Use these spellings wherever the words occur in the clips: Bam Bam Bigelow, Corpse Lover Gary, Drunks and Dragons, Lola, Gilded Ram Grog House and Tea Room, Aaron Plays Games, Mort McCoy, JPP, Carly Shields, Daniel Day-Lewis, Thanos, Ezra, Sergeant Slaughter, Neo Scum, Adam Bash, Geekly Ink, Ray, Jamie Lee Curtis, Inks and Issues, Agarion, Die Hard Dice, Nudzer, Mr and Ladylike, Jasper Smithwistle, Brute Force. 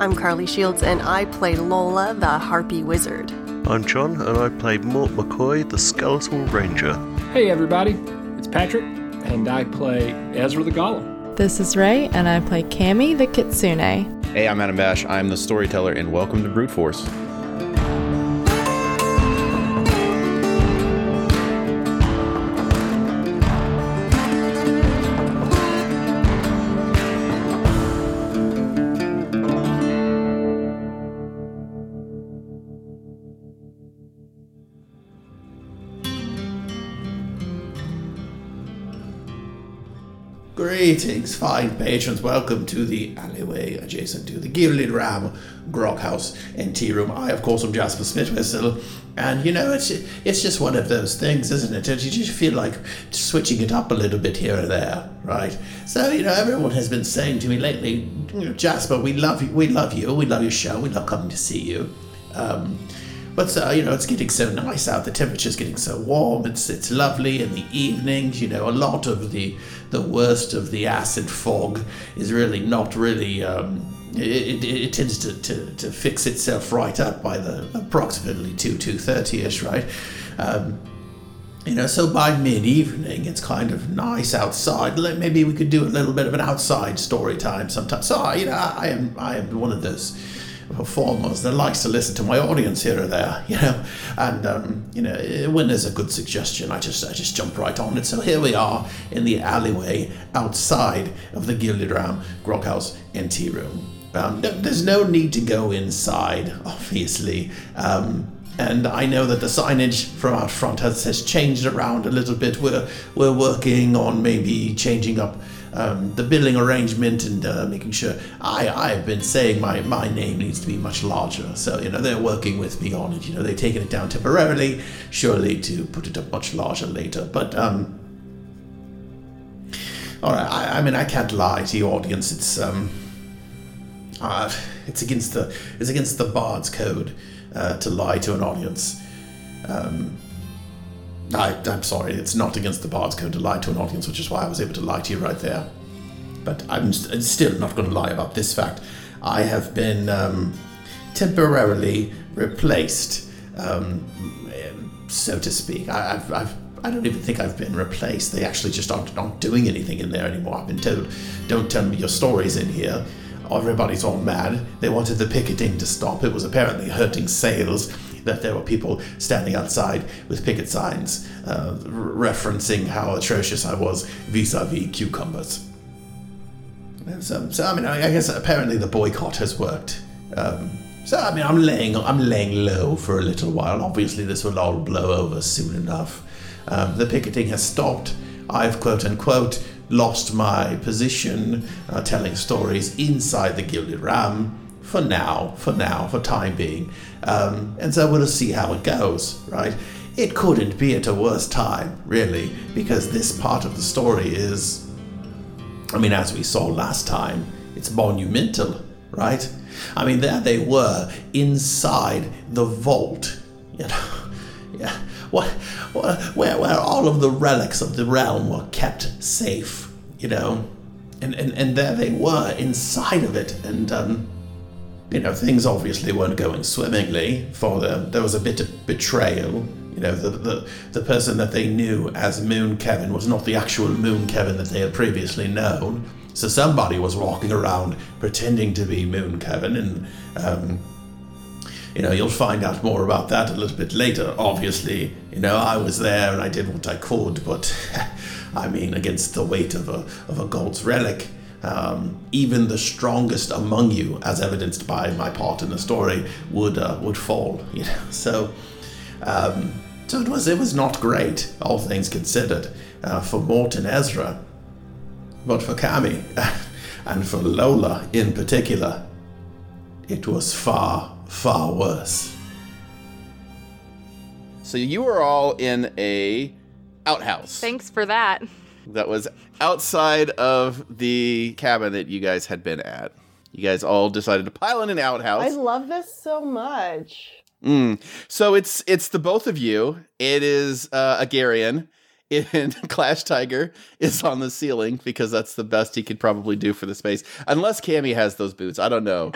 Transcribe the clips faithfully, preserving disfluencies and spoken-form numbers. I'm Carly Shields, and I play Lola, the Harpy Wizard. I'm John, and I play Mort McCoy, the Skeletal Ranger. Hey everybody, it's Patrick, and I play Ezra the Golem. This is Ray, and I play Cammy, the Kitsune. Hey, I'm Adam Bash, I'm the Storyteller, and welcome to Brute Force. Greetings, fine patrons. Welcome to the alleyway adjacent to the Gilded Ram Grog House and Tea Room. I, of course, am Jasper Smithwistle, and you know, it's it's just one of those things, isn't it? You just feel like switching it up a little bit here and there, right? So, you know, everyone has been saying to me lately, Jasper, we love you, we love you, we love your show, we love coming to see you. Um, But, uh, you know, it's getting so nice out, the temperature's getting so warm, it's it's lovely in the evenings, you know, a lot of the the worst of the acid fog is really not really, um, it, it, it tends to, to, to fix itself right up by the approximately two, two thirty-ish, right? Um, you know, so by mid-evening, it's kind of nice outside. Maybe we could do a little bit of an outside story time sometime. So, you know, I, I am I am one of those performers that likes to listen to my audience here or there, you know, and um, you know, when there's a good suggestion, I just I just jump right on it. So here we are in the alleyway outside of the Gilded Ram Grog House and Tea Room. Um, no, there's no need to go inside, obviously, um, and I know that the signage from out front has, has changed around a little bit. We're we're working on maybe changing up Um, the billing arrangement and uh, making sure I, I have been saying my, my name needs to be much larger. So, you know, they're working with me on it. You know, they've taken it down temporarily, surely to put it up much larger later. But, um, all right, I, I mean, I can't lie to your audience. It's, um, uh, it's against the, it's against the Bard's Code uh, to lie to an audience. Um... I, I'm sorry, it's not against the Bard's Code to lie to an audience, which is why I was able to lie to you right there. But I'm st- still not going to lie about this fact. I have been um, temporarily replaced, um, so to speak. I, I've, I've, I don't even think I've been replaced. They actually just aren't, aren't doing anything in there anymore. I've been told, don't tell me your stories in here. Everybody's all mad. They wanted the picketing to stop. It was apparently hurting sales that there were people standing outside with picket signs uh, re- referencing how atrocious I was vis-a-vis cucumbers. So, so I mean, I guess apparently the boycott has worked. Um, so I mean, I'm laying, I'm laying low for a little while. Obviously, this will all blow over soon enough. Um, the picketing has stopped. I've quote unquote lost my position, uh, telling stories inside the Gilded Ram. For now, for now, for time being. Um, and so we'll see how it goes, right? It couldn't be at a worse time, really, because this part of the story is, I mean, as we saw last time, it's monumental, right? I mean, there they were, inside the vault, you know? Yeah. What, what, where, where all of the relics of the realm were kept safe, you know? And, and, and there they were, inside of it, and, um, you know, things obviously weren't going swimmingly for them. There was a bit of betrayal. You know, the, the the person that they knew as Moon Kevin was not the actual Moon Kevin that they had previously known. So somebody was walking around pretending to be Moon Kevin, and, um, you know, you'll find out more about that a little bit later. Obviously, you know, I was there and I did what I could, but, I mean, against the weight of a of a Galt's relic, Um, even the strongest among you, as evidenced by my part in the story, would uh, would fall. You know, so um, so it was it was not great, all things considered, uh, for Mort and Ezra, but for Cammy and for Lola in particular, it was far far worse. So you were all in a outhouse. Thanks for that. That was outside of the cabin that you guys had been at. You guys all decided to pile in an outhouse. I love this so much. Mm. So it's it's the both of you. It is uh, Agarion in Clash Tiger is on the ceiling because that's the best he could probably do for the space. Unless Cammy has those boots. I don't know.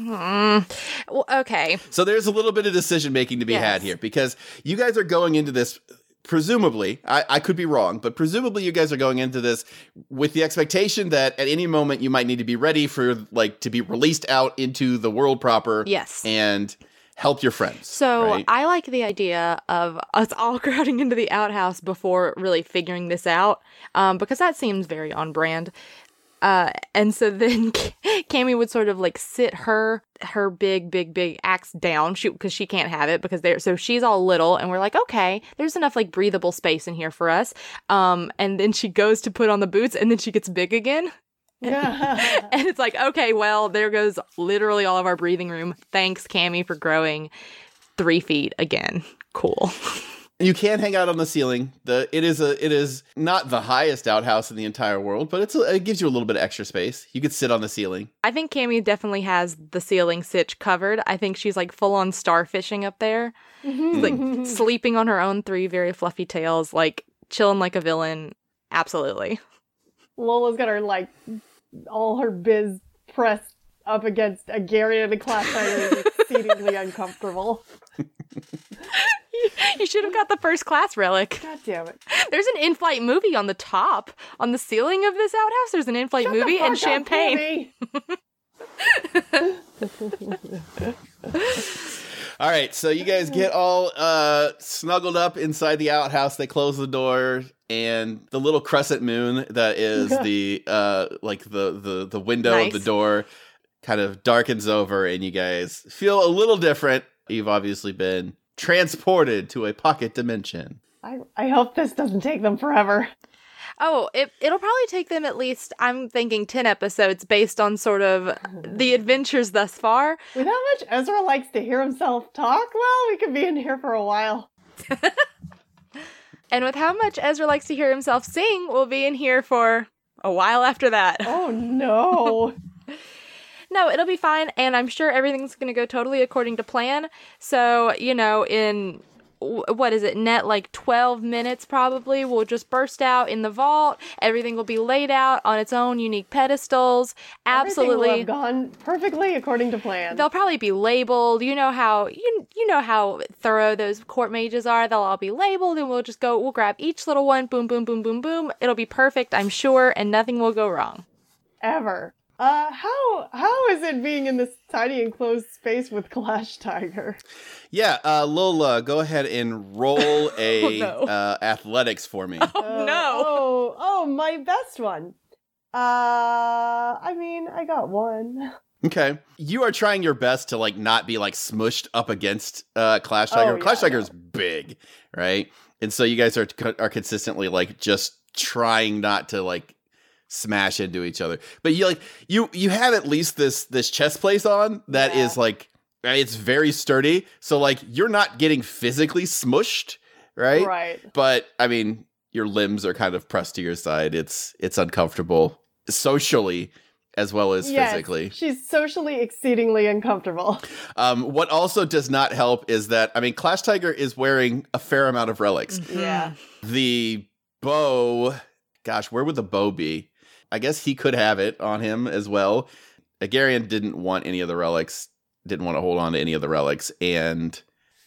Mm, well, okay. So there's a little bit of decision making to be yes. had here, because you guys are going into this, presumably, I, I could be wrong, but presumably you guys are going into this with the expectation that at any moment you might need to be ready for, like, to be released out into the world proper. Yes. And help your friends. So right? I like the idea of us all crowding into the outhouse before really figuring this out, um, because that seems very on brand. Uh, and so then Cammy would sort of like sit her her big, big, big axe down because she, she can't have it because they're so she's all little. And we're like, OK, there's enough like breathable space in here for us. Um, and then she goes to put on the boots and then she gets big again. Yeah. And it's like, okay, well, there goes literally all of our breathing room. Thanks, Cammy, for growing three feet again. Cool. You can't hang out on the ceiling. The it is a it is not the highest outhouse in the entire world, but it's a, it gives you a little bit of extra space. You could sit on the ceiling. I think Cammy definitely has the ceiling sitch covered. I think she's like full on starfishing up there, mm-hmm. like sleeping on her own three very fluffy tails, like chilling like a villain. Absolutely. Lola's got her like all her biz pressed up against Agarion and Clash Tiger is exceedingly uncomfortable. You should have got the first class relic. God damn it. There's an in-flight movie on the top. On the ceiling of this outhouse, there's an in-flight Shut movie and champagne. All right, so you guys get all uh, snuggled up inside the outhouse. They close the door, and the little crescent moon that is the uh, like the, the, the window nice. Of the door kind of darkens over, and you guys feel a little different. You've obviously been transported to a pocket dimension. I, I hope this doesn't take them forever. Oh, it, it'll probably take them at least, I'm thinking, ten episodes based on sort of the adventures thus far. With how much Ezra likes to hear himself talk, well, we could be in here for a while. And with how much Ezra likes to hear himself sing, we'll be in here for a while after that. Oh, no. No, it'll be fine, and I'm sure everything's going to go totally according to plan. So, you know, in, what is it, net like twelve minutes probably, we'll just burst out in the vault. Everything will be laid out on its own unique pedestals. Absolutely. Everything will have gone perfectly according to plan. They'll probably be labeled. You know how you, you know how thorough those court mages are. They'll all be labeled, and we'll just go, we'll grab each little one, boom, boom, boom, boom, boom. It'll be perfect, I'm sure, and nothing will go wrong. Ever. Uh, how how is it being in this tiny enclosed space with Clash Tiger? Yeah, uh, Lola, go ahead and roll a oh, no. uh, athletics for me. Oh, uh, no. Oh, oh, my best one. Uh, I mean, I got one. Okay. You are trying your best to, like, not be, like, smushed up against uh, Clash Tiger. Oh, yeah, Clash Tiger is big, right? And so you guys are are consistently, like, just trying not to, like, smash into each other, but you like you you have at least this this chest plate on that yeah. is like it's very sturdy, so like you're not getting physically smushed, right? Right. But I mean, your limbs are kind of pressed to your side. It's it's uncomfortable socially as well as yes, physically. She's socially exceedingly uncomfortable. Um, what also does not help is that I mean, Clash Tiger is wearing a fair amount of relics. Yeah. The bow, gosh, where would the bow be? I guess he could have it on him as well. Agarion didn't want any of the relics, didn't want to hold on to any of the relics, and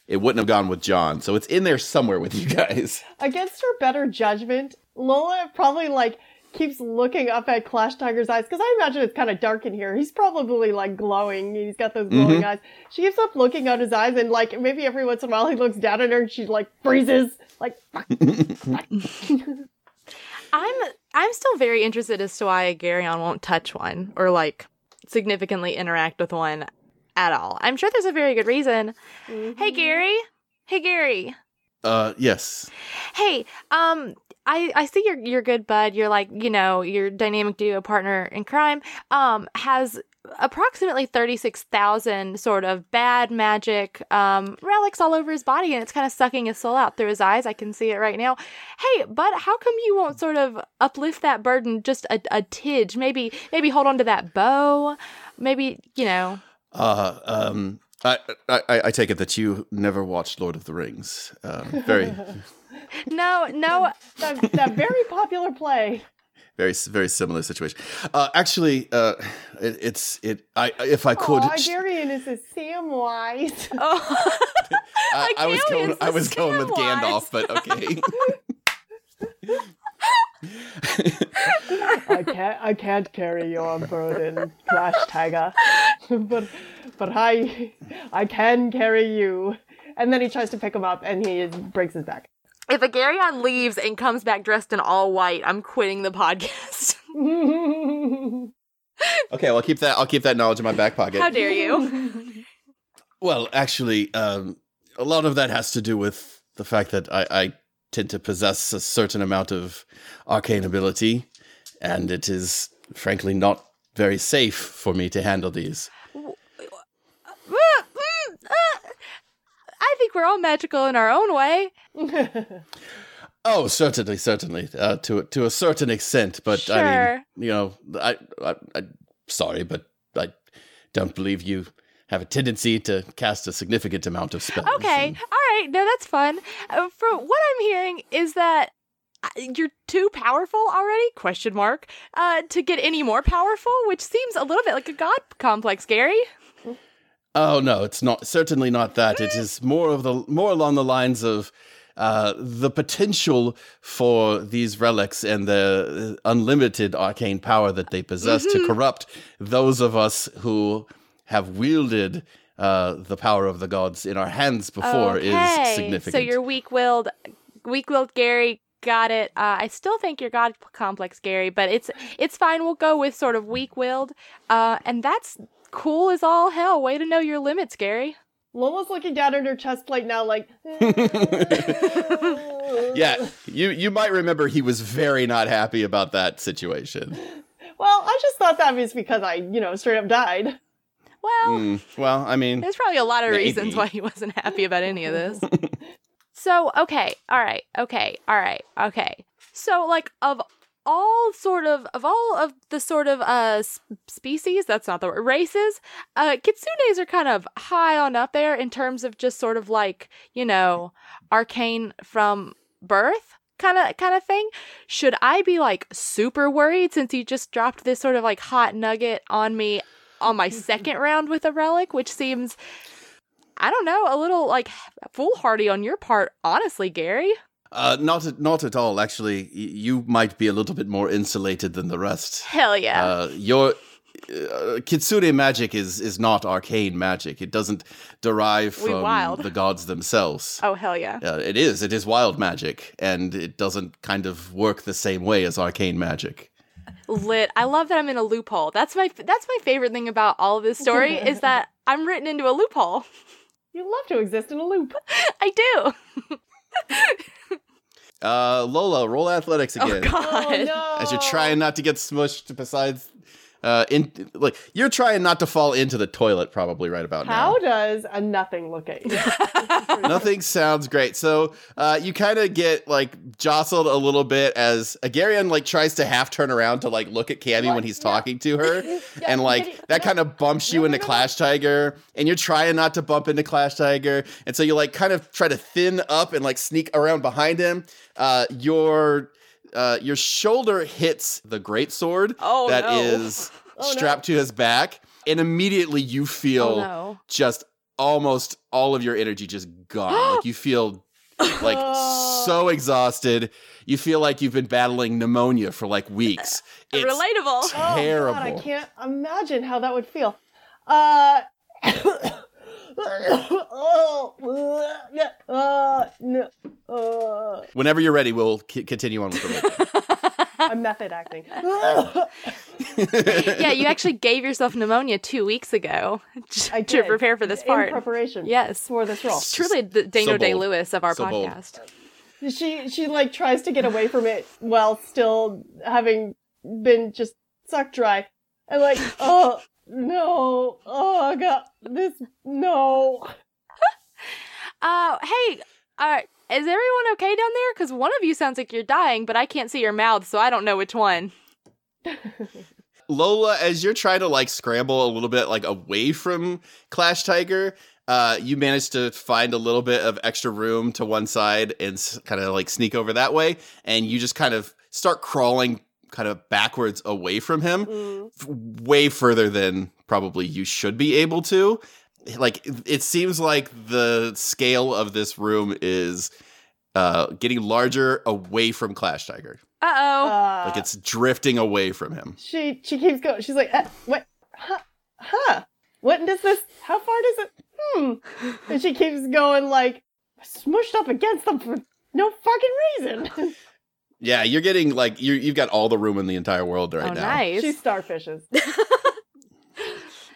it wouldn't have gone with John. So it's in there somewhere with you guys. Against her better judgment, Lola probably, like, keeps looking up at Clash Tiger's eyes, because I imagine it's kind of dark in here. He's probably, like, glowing. He's got those glowing mm-hmm. eyes. She keeps up looking at his eyes, and, like, maybe every once in a while he looks down at her and she, like, freezes. Like, fuck. I'm I'm still very interested as to why Agarion won't touch one or, like, significantly interact with one at all. I'm sure there's a very good reason. Mm-hmm. Hey, Gary. Hey, Gary. Uh, yes. Hey, um, I, I see your your good bud. You're like, you know, your dynamic duo partner in crime um, has approximately thirty-six thousand sort of bad magic um, relics all over his body, and it's kind of sucking his soul out through his eyes. I can see it right now. Hey, bud, how come you won't sort of uplift that burden just a, a tidge? Maybe maybe hold on to that bow. Maybe, you know. Uh, um, I, I, I take it that you never watched Lord of the Rings. Um, very. no, no. that, that very popular play. Very, very similar situation. Uh, actually, uh, it, it's it. I if I could. Oh, Agarion is a Samwise. Oh, I, I was going. I was Samwise. going with Gandalf, but okay. I can't. I can't carry your burden, Clash Tiger. but, but I, I can carry you. And then he tries to pick him up, and he breaks his back. If Agarion leaves and comes back dressed in all white, I'm quitting the podcast. Okay, well, I'll keep that. I'll keep that knowledge in my back pocket. How dare you? Well, actually, um, a lot of that has to do with the fact that I, I tend to possess a certain amount of arcane ability, and it is frankly not very safe for me to handle these. I think we're all magical in our own way. Oh, certainly, certainly, uh, to to a certain extent. But sure. I mean, you know, I, I, I, sorry, but I don't believe you have a tendency to cast a significant amount of spells. Okay, and... all right, no, that's fun. Uh, from what I'm hearing is that you're too powerful already? Question mark. Uh, to get any more powerful, which seems a little bit like a god complex, Gary. Oh no, it's not. Certainly not that. It is more of the more along the lines of uh, the potential for these relics and the unlimited arcane power that they possess mm-hmm. to corrupt those of us who have wielded uh, the power of the gods in our hands before okay. is significant. So you're weak-willed, weak-willed Gary. Got it. Uh, I still think you're god complex, Gary, but it's it's fine. We'll go with sort of weak-willed, uh, and that's. Cool as all hell. Way to know your limits, Gary. Lola's looking down at her chest plate now like... Yeah, you, you might remember he was very not happy about that situation. Well, I just thought that was because I, you know, straight up died. Well, mm, well, I mean... There's probably a lot of maybe. reasons why he wasn't happy about any of this. So, okay, all right, okay, all right, okay. So, like, of... all sort of, of all of the sort of uh species, that's not the word, races, uh, Kitsunes are kind of high on up there in terms of just sort of like, you know, arcane from birth kind of kind of thing. Should I be like super worried since you just dropped this sort of like hot nugget on me on my second round with a relic, which seems, I don't know, a little like foolhardy on your part, honestly, Gary? Uh, not not at all. Actually, y- you might be a little bit more insulated than the rest. Hell yeah! Uh, your uh, Kitsune magic is is not arcane magic. It doesn't derive we from wild. the gods themselves. Oh hell yeah! Uh, it is. It is wild magic, and it doesn't kind of work the same way as arcane magic. Lit. I love that I'm in a loophole. That's my that's my favorite thing about all of this story is that I'm written into a loophole. You love to exist in a loop. I do. Uh, Lola, roll athletics again. Oh, God. Oh, no. As you're trying not to get smushed. Besides, uh, in, like you're trying not to fall into the toilet, probably right about now. How does a nothing look at you? Nothing sounds great. So uh, you kind of get like jostled a little bit as Agarion like tries to half turn around to like look at Cammy what? when he's talking yeah. to her, yeah, and like he, that no, kind of bumps you no, into no, Clash no. Tiger, and you're trying not to bump into Clash Tiger, and so you like kind of try to thin up and like sneak around behind him. Uh, your uh, your shoulder hits the greatsword oh, that no. is oh, strapped no. to his back, and immediately you feel oh, no. just almost all of your energy just gone. Like you feel like so exhausted. You feel like you've been battling pneumonia for like weeks. It's relatable. Terrible. Oh, God, I can't imagine how that would feel. Uh. Whenever you're ready, we'll c- continue on with the I'm method acting. Yeah, you actually gave yourself pneumonia two weeks ago I to did. prepare for this part. In preparation. Yes. For this role. It's truly the Daniel so Day-Lewis of our so podcast. Bold. She she like tries to get away from it while still having been just sucked dry. And like, oh... No, oh God, this, no. uh, hey, uh, is everyone okay down there? Because one of you sounds like you're dying, but I can't see your mouth, so I don't know which one. Lola, as you're trying to, like, scramble a little bit, like, away from Clash Tiger, uh, you manage to find a little bit of extra room to one side and s- kind of, like, sneak over that way, and you just kind of start crawling kind of backwards away from him mm. f- way further than probably you should be able to. Like, it seems like the scale of this room is uh, getting larger away from Clash Tiger. Uh-oh. Uh, like, it's drifting away from him. She she keeps going. She's like, uh, what? Huh? Huh? What does this? How far does it? Hmm. And she keeps going, like, smushed up against them for no fucking reason. Yeah, you're getting, like, you you've got all the room in the entire world right oh, now. Nice. She starfishes.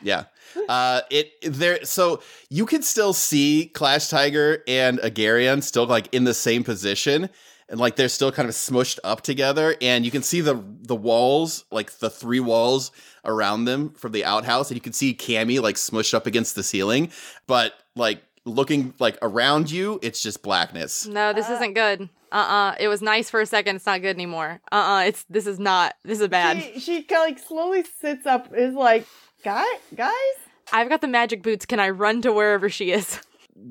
Yeah. Uh, it there. So you can still see Clash Tiger and Agarion still, like, in the same position, and, like, they're still kind of smushed up together. And you can see the the walls, like the three walls around them from the outhouse, and you can see Cammy, like, smushed up against the ceiling. But, like, looking, like, around you, it's just blackness. No, this uh, isn't good. Uh-uh. It was nice for a second. It's not good anymore. Uh-uh. It's this is not. This is bad. She, she like slowly sits up. Is like. Guy, guys? I've got the magic boots. Can I run to wherever she is?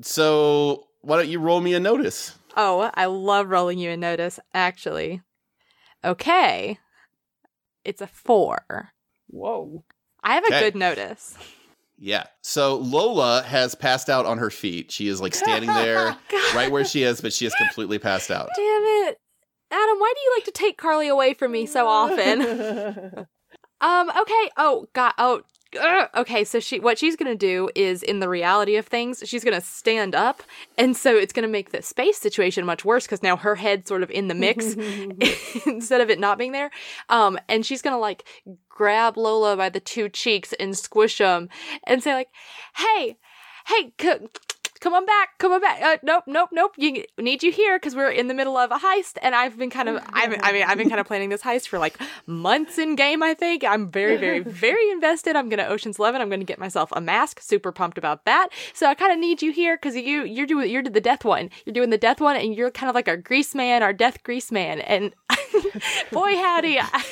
So why don't you roll me a notice? Oh, I love rolling you a notice, actually. Okay. It's a four. Whoa. I have okay. a good notice. Yeah. So Lola has passed out on her feet. She is, like, standing there right where she is, but she is completely passed out. Damn it. Adam, why do you like to take Carly away from me so often? Um, okay. Oh, God. Oh, uh, okay. So she, what she's going to do is, in the reality of things, she's going to stand up. And so it's going to make the space situation much worse because now her head's sort of in the mix instead of it not being there. Um, and she's going to, like, grab Lola by the two cheeks and squish them and say, like, hey, hey, c- come on back, come on back. Uh, nope, nope, nope. You need you here because we're in the middle of a heist, and I've been kind of, I've, I mean, I've been kind of planning this heist for, like, months in game. I think I'm very, very, very invested. I'm gonna Ocean's Eleven. I'm gonna get myself a mask. Super pumped about that. So I kind of need you here because you, you're doing, you're the death one. You're doing the death one, and you're kind of like our grease man, our death grease man. And boy howdy, I,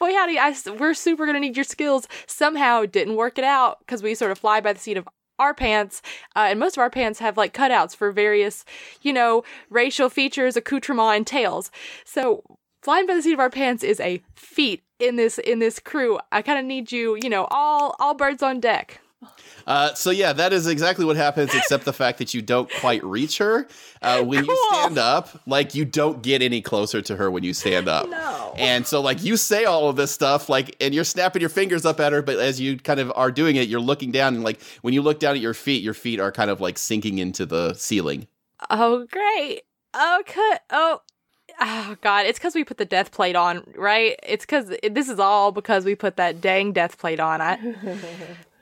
boy howdy, I, we're super gonna need your skills. Somehow didn't work it out because we sort of fly by the seat of our pants, uh, and most of our pants have, like, cutouts for various, you know, racial features, accoutrement, and tails. So flying by the seat of our pants is a feat in this in this crew. I kind of need you, you know, all all birds on deck. Uh, so yeah, that is exactly what happens, except the fact that you don't quite reach her uh, when cool. you stand up. Like, you don't get any closer to her when you stand up. No. And so, like, you say all of this stuff, like, and you're snapping your fingers up at her, but as you kind of are doing it, you're looking down, and, like, when you look down at your feet, your feet are kind of, like, sinking into the ceiling. Oh great! Okay. Oh. Oh, God, it's because we put the death plate on, right? It's because it, this is all because we put that dang death plate on. I.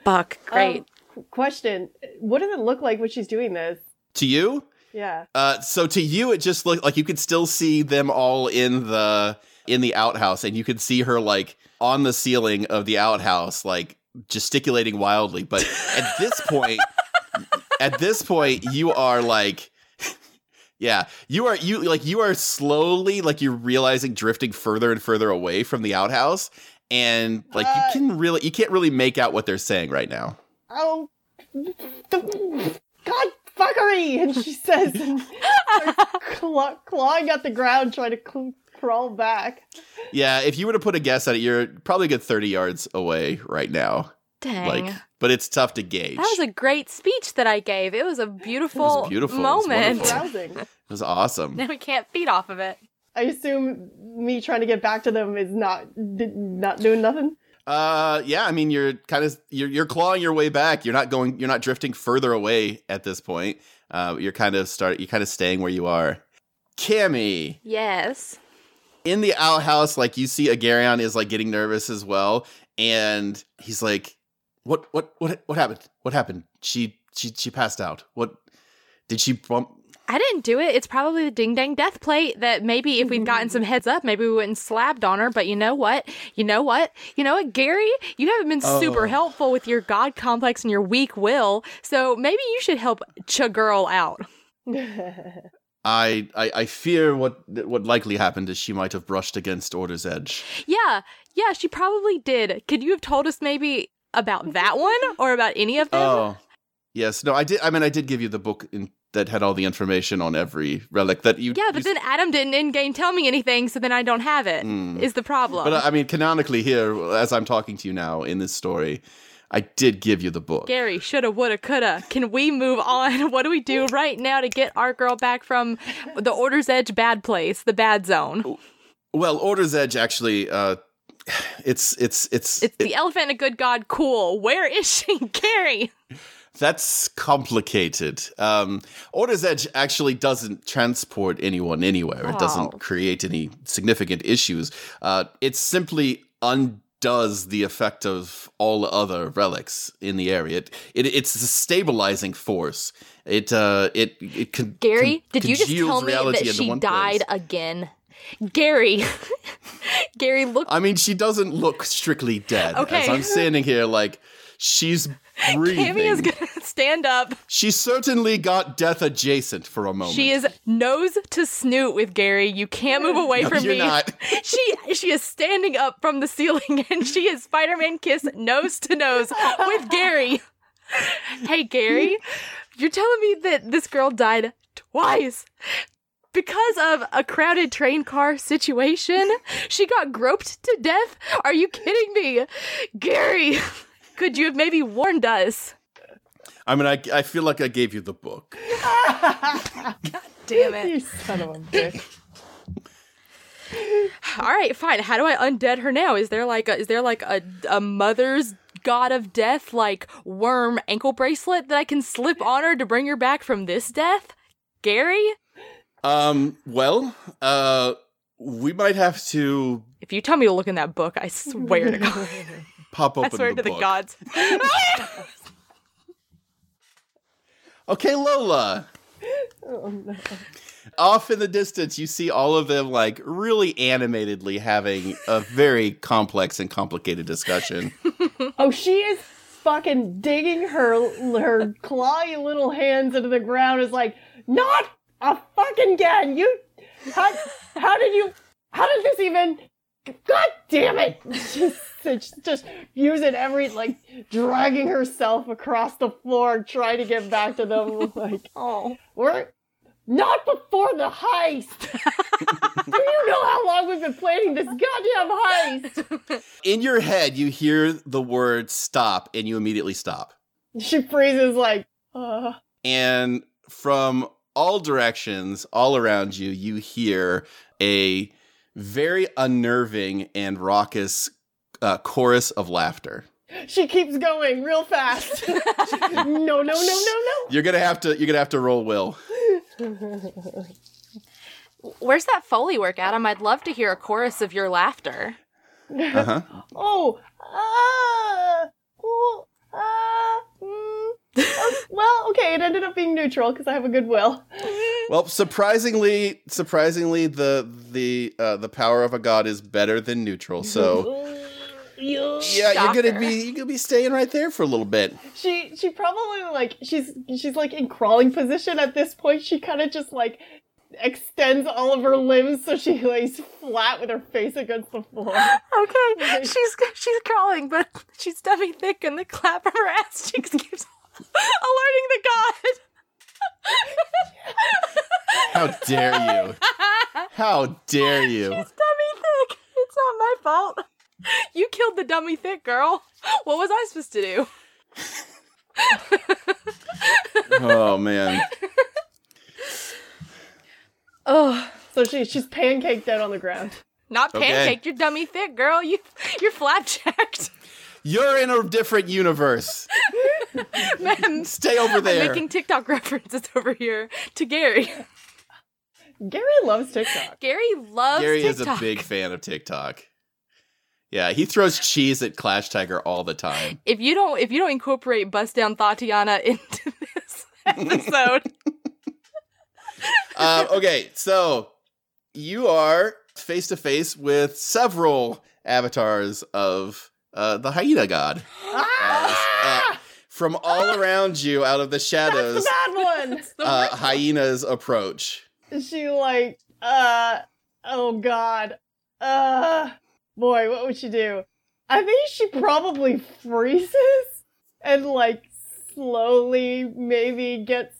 Fuck, great. Um, question, what does it look like when she's doing this? To you? Yeah. Uh, so to you, it just looked like you could still see them all in the in the outhouse, and you could see her, like, on the ceiling of the outhouse, like, gesticulating wildly. But at this point, at this point, you are, like... Yeah, you are you like you are slowly, like, you're realizing, drifting further and further away from the outhouse. And, like, you can really, you can't really make out what they're saying right now. Oh, the God fuckery! And she says, and claw- clawing at the ground, trying to cl- crawl back. Yeah, if you were to put a guess at it, you're probably a good thirty yards away right now. Dang. Like, but it's tough to gauge. That was a great speech that I gave. It was a beautiful, it was beautiful. moment. It was wonderful. It was awesome. Now we can't feed off of it. I assume me trying to get back to them is not not doing nothing. Uh, yeah. I mean, you're kind of you're you're clawing your way back. You're not going. You're not drifting further away at this point. Uh, you're kind of start. You're kind of staying where you are. Cammy. Yes. In the outhouse, like, you see, Agarion is, like, getting nervous as well, and he's like, "What? What? What? What happened? What happened? She she she passed out. What? Did she bump?" I didn't do it. It's probably the ding-dang death plate that maybe if we'd gotten some heads up, maybe we wouldn't slabbed on her. But you know what? You know what? You know what, Gary? You haven't been oh. super helpful with your God complex and your weak will. So maybe you should help Cha Girl out. I, I I fear what what likely happened is she might have brushed against Order's Edge. Yeah. Yeah, she probably did. Could you have told us maybe about that one or about any of them? Oh. Yes. No, I did. I mean, I did give you the book in that had all the information on every relic that you... Yeah, but then Adam didn't in-game tell me anything, so then I don't have it, mm. is the problem. But, I mean, canonically here, as I'm talking to you now in this story, I did give you the book. Gary, shoulda, woulda, coulda. Can we move on? What do we do right now to get our girl back from the Order's Edge bad place, the bad zone? Well, Order's Edge actually... Uh, It's it's it's it's the it, elephant of good God. Cool. Where is she, Gary? That's complicated. Um, Order's Edge actually doesn't transport anyone anywhere. Oh. It doesn't create any significant issues. Uh, it simply undoes the effect of all other relics in the area. It, it it's a stabilizing force. It uh it it can. Gary, con- did you just tell me that she died place. again? Gary, Gary, look. I mean, she doesn't look strictly dead. Okay. As I'm standing here, like, she's breathing. Cammy is going to stand up. She certainly got death adjacent for a moment. She is nose to snoot with Gary. You can't move away no, from you're me. You're not. She, she is standing up from the ceiling, and she is Spider-Man kiss nose to nose with Gary. Hey, Gary, you're telling me that this girl died twice? Because of a crowded train car situation, she got groped to death? Are you kidding me? Gary, could you have maybe warned us? I mean, I, I feel like I gave you the book. God damn it. You son of a bitch. All right, fine. How do I undead her now? Is there like a, is there like a, a mother's god of death, like worm ankle bracelet that I can slip on her to bring her back from this death? Gary? Um, well, uh, we might have to... If you tell me to look in that book, I swear to God. Pop open the book. I swear to the gods. Okay, Lola. Oh, no. Off in the distance, you see all of them, like, really animatedly having a very complex and complicated discussion. Oh, she is fucking digging her, her clawy little hands into the ground. Is like, not... A fucking gun! You, how, how did you, how did this even? God damn it! Just, just, just using every like dragging herself across the floor, trying to get back to them. Like, oh, we're not before the heist. Do you know how long we've been planning this goddamn heist? In your head, you hear the word "stop" and you immediately stop. She freezes, like, uh. And from all directions, all around you, you hear a very unnerving and raucous uh, chorus of laughter. She keeps going real fast. no, no, no, no, no. You're gonna have to. You're gonna have to roll will. Where's that Foley work, Adam? I'd love to hear a chorus of your laughter. Uh huh. Oh. Ah. Oh. Ah. Mm. Oh, well, okay, it ended up being neutral because I have a good will. Well, surprisingly, surprisingly, the the uh, the power of a god is better than neutral. So, yeah, you're gonna be you're gonna be staying right there for a little bit. She she probably like she's she's like in crawling position at this point. She kind of just like extends all of her limbs so she lays flat with her face against the floor. Okay, like, she's she's crawling, but she's dummy thick, and the clap of her ass cheeks keeps. Alerting the god. How dare you? How dare you? She's dummy thick. It's not my fault. You killed the dummy thick girl. What was I supposed to do? Oh, man. Oh, so she, she's pancaked out on the ground. Not pancaked. Okay. You're dummy thick, girl. You, you're flapjacked. You're in a different universe. Man, stay over there. I'm making TikTok references over here to Gary. Gary loves TikTok. Gary loves Gary TikTok. Gary is a big fan of TikTok. Yeah, he throws cheese at Clash Tiger all the time. If you don't if you don't incorporate Bust Down Tatiana into this episode. uh, okay, so you are face to face with several avatars of Uh, the hyena god. Ah! Uh, uh, from all around you, out of the shadows, that's the bad one. Uh, hyenas approach. She like, uh, oh god, uh, boy, what would she do? I think she probably freezes and like slowly maybe gets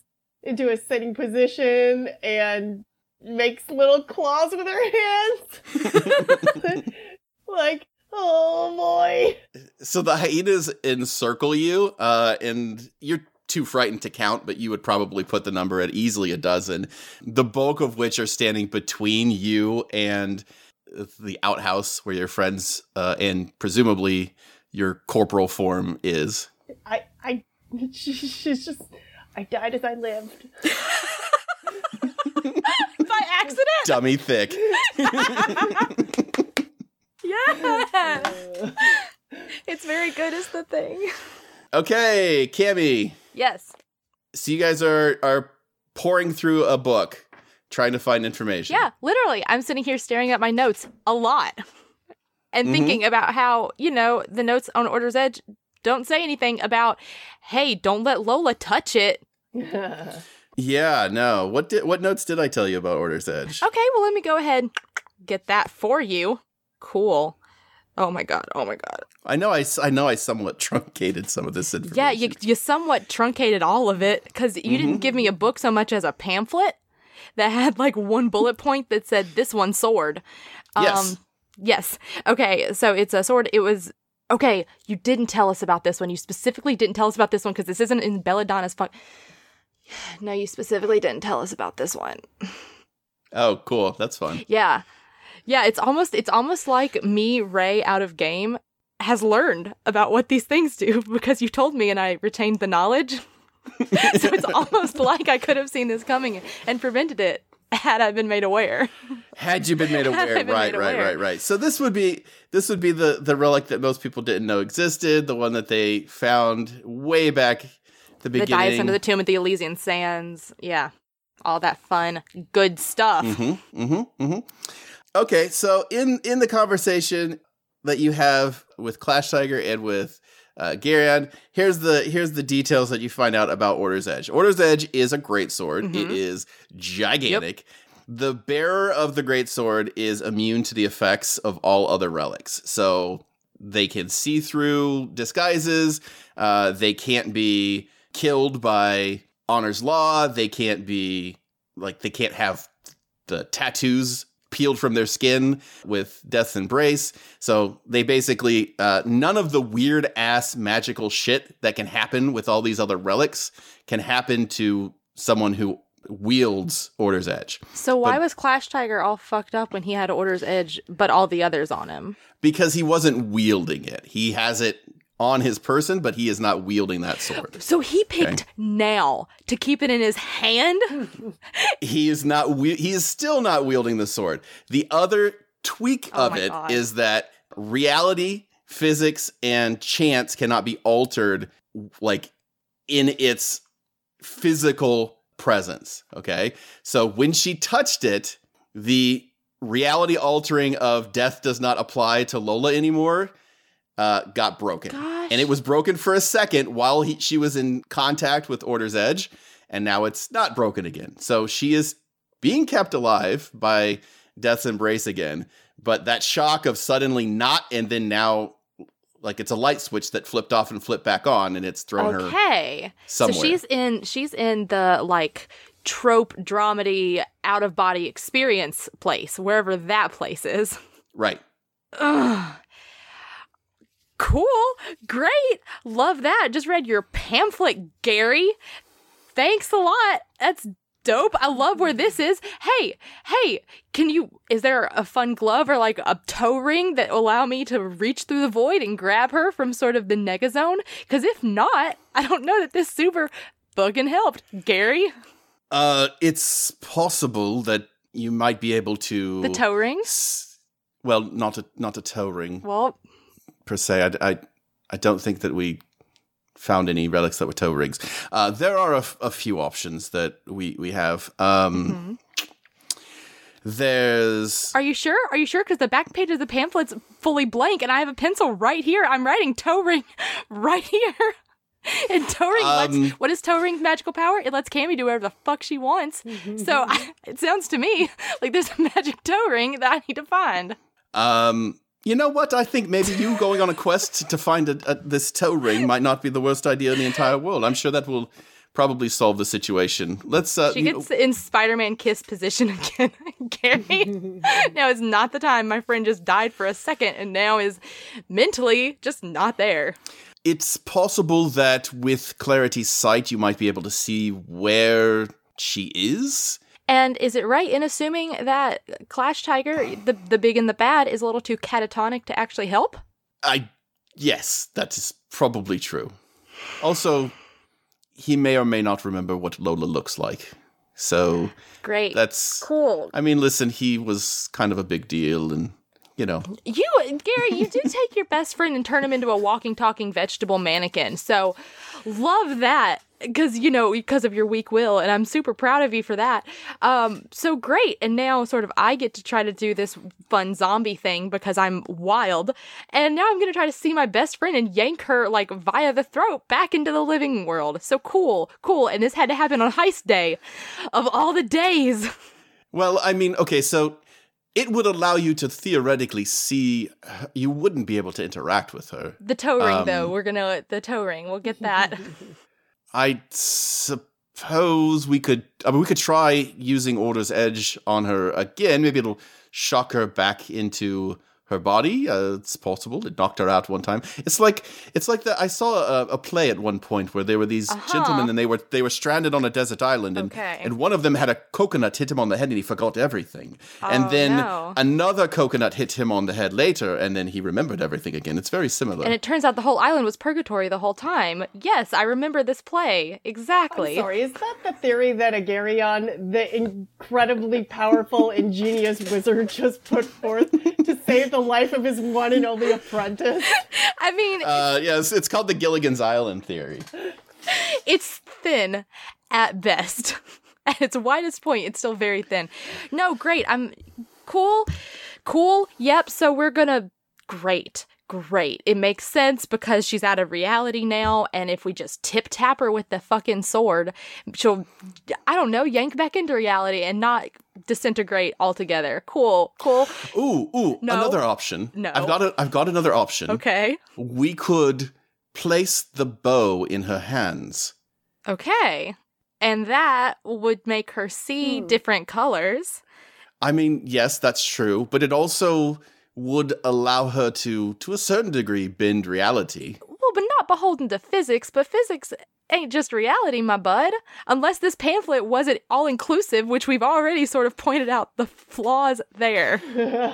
into a sitting position and makes little claws with her hands. Like, oh boy. So the hyenas encircle you, uh, and you're too frightened to count, but you would probably put the number at easily a dozen, the bulk of which are standing between you and the outhouse where your friends uh, and presumably your corporal form is. I, I, she's just, I died as I lived. By accident? Dummy thick. Yeah. It's very good is the thing. Okay, Cammy. Yes. So you guys are, are pouring through a book, trying to find information. Yeah, literally. I'm sitting here staring at my notes a lot and mm-hmm. thinking about how, you know, the notes on Order's Edge don't say anything about, hey, don't let Lola touch it. Yeah, no. What did, what notes did I tell you about Order's Edge? Okay, well, let me go ahead and get that for you. Cool. Oh my god, oh my god. I know I, I know I somewhat truncated some of this information. Yeah, you you somewhat truncated all of it, because you mm-hmm. didn't give me a book so much as a pamphlet that had like one bullet point that said, this one sword. Um, yes. Yes. Okay, so it's a sword. It was, okay, you didn't tell us about this one. You specifically didn't tell us about this one, because this isn't in Belladonna's fun. No, you specifically didn't tell us about this one. Oh, cool. That's fun. Yeah. Yeah, it's almost it's almost like me, Ray, out of game, has learned about what these things do because you told me and I retained the knowledge. So it's almost like I could have seen this coming and prevented it had I been made aware. Had you been made aware, been right, made right, aware. right, right. So this would be this would be the, the relic that most people didn't know existed, the one that they found way back at the beginning. The dice under the tomb at the Elysian Sands. Yeah, all that fun, good stuff. Mm-hmm, mm-hmm, mm-hmm. Okay, so in, in the conversation that you have with Clash Tiger and with uh, Agarion, here's the here's the details that you find out about Order's Edge. Order's Edge is a greatsword. Mm-hmm. It is gigantic. Yep. The bearer of the greatsword is immune to the effects of all other relics. So they can see through disguises. Uh, they can't be killed by Honor's Law. They can't be like they can't have the tattoos peeled from their skin with Death's Embrace. So they basically, uh, none of the weird ass magical shit that can happen with all these other relics can happen to someone who wields Order's Edge. So why but, was Clash Tiger all fucked up when he had Order's Edge, but all the others on him? Because he wasn't wielding it. He has it on his person, but he is not wielding that sword. So he picked okay? now to keep it in his hand? He is not. We- he is still not wielding the sword. The other tweak oh of it God. is that reality, physics, and chance cannot be altered, like, in its physical presence, okay? So when she touched it, the reality altering of death does not apply to Lola anymore. Uh, got broken. Gosh. And it was broken for a second while he, she was in contact with Order's Edge, and now it's not broken again. So she is being kept alive by Death's Embrace again, but that shock of suddenly not, and then now, like, it's a light switch that flipped off and flipped back on, and it's thrown okay. her Okay. So she's in, she's in the, like, trope, dramedy, out-of-body experience place, wherever that place is. Right. Ugh. Cool. Great. Love that. Just read your pamphlet, Gary. Thanks a lot. That's dope. I love where this is. Hey, hey, can you, is there a fun glove or like a toe ring that will allow me to reach through the void and grab her from sort of the nega zone? Because if not, I don't know that this super buggin' helped. Gary? Uh, it's possible that you might be able to... The toe ring? S- well, not a, not a toe ring. Well... Per se, I, I, I don't think that we found any relics that were toe rings. Uh, there are a, f- a few options that we, we have. Um, mm-hmm. There's... Are you sure? Are you sure? Because the back page of the pamphlet's fully blank, and I have a pencil right here. I'm writing toe ring right here. And toe ring um, lets... What is toe ring's magical power? It lets Cammy do whatever the fuck she wants. Mm-hmm. So I, it sounds to me like there's a magic toe ring that I need to find. Um... You know what? I think maybe you going on a quest to find a, a, this toe ring might not be the worst idea in the entire world. I'm sure that will probably solve the situation. Let's. Uh, she gets you know. in Spider-Man kiss position again, Gary. Now is not the time. My friend just died for a second and now is mentally just not there. It's possible that with Clarity's sight, you might be able to see where she is. And is it right in assuming that Clash Tiger, the the big and the bad, is a little too catatonic to actually help? I, yes, that is probably true. Also, he may or may not remember what Lola looks like. So great, that's cool. I mean, listen, he was kind of a big deal, and you know, you Gary, you do take your best friend and turn him into a walking, talking vegetable mannequin. So love that. Because, you know, because of your weak will, and I'm super proud of you for that. Um, so great. And now sort of I get to try to do this fun zombie thing because I'm wild. And now I'm going to try to see my best friend and yank her, like, via the throat back into the living world. So cool, cool. And this had to happen on heist day of all the days. Well, I mean, okay, so it would allow you to theoretically see, you wouldn't be able to interact with her. The toe ring, um, though, we're going to, the toe ring, we'll get that. I suppose we could, I mean, we could try using Order's Edge on her again. Maybe it'll shock her back into her body. Uh, it's possible. It knocked her out one time. It's like, it's like that. I saw a, a play at one point where there were these uh-huh. gentlemen and they were, they were stranded on a desert island and, okay. and one of them had a coconut hit him on the head and he forgot everything. Oh, and then no. another coconut hit him on the head later and then he remembered everything again. It's very similar. And it turns out the whole island was purgatory the whole time. Yes, I remember this play. Exactly. I'm sorry, is that the theory that Agarion, the incredibly powerful, ingenious wizard just put forth to save the The life of his one and only apprentice? I mean... Uh, yes, it's called the Gilligan's Island theory. It's thin at best. At its widest point, it's still very thin. No, great. I'm... Cool. Cool. Yep, so we're gonna... Great. Great. It makes sense because she's out of reality now, and if we just tip-tap her with the fucking sword, she'll, I don't know, yank back into reality and not... disintegrate altogether. Cool, cool. Ooh, ooh, no. Another option. No. I've got a, I've got another option. Okay. We could place the bow in her hands. Okay. And that would make her see mm. different colors. I mean, yes, that's true, but it also would allow her to, to a certain degree, bend reality. Well, but not beholden to physics, but physics... ain't just reality, my bud. Unless this pamphlet wasn't all-inclusive, which we've already sort of pointed out the flaws there.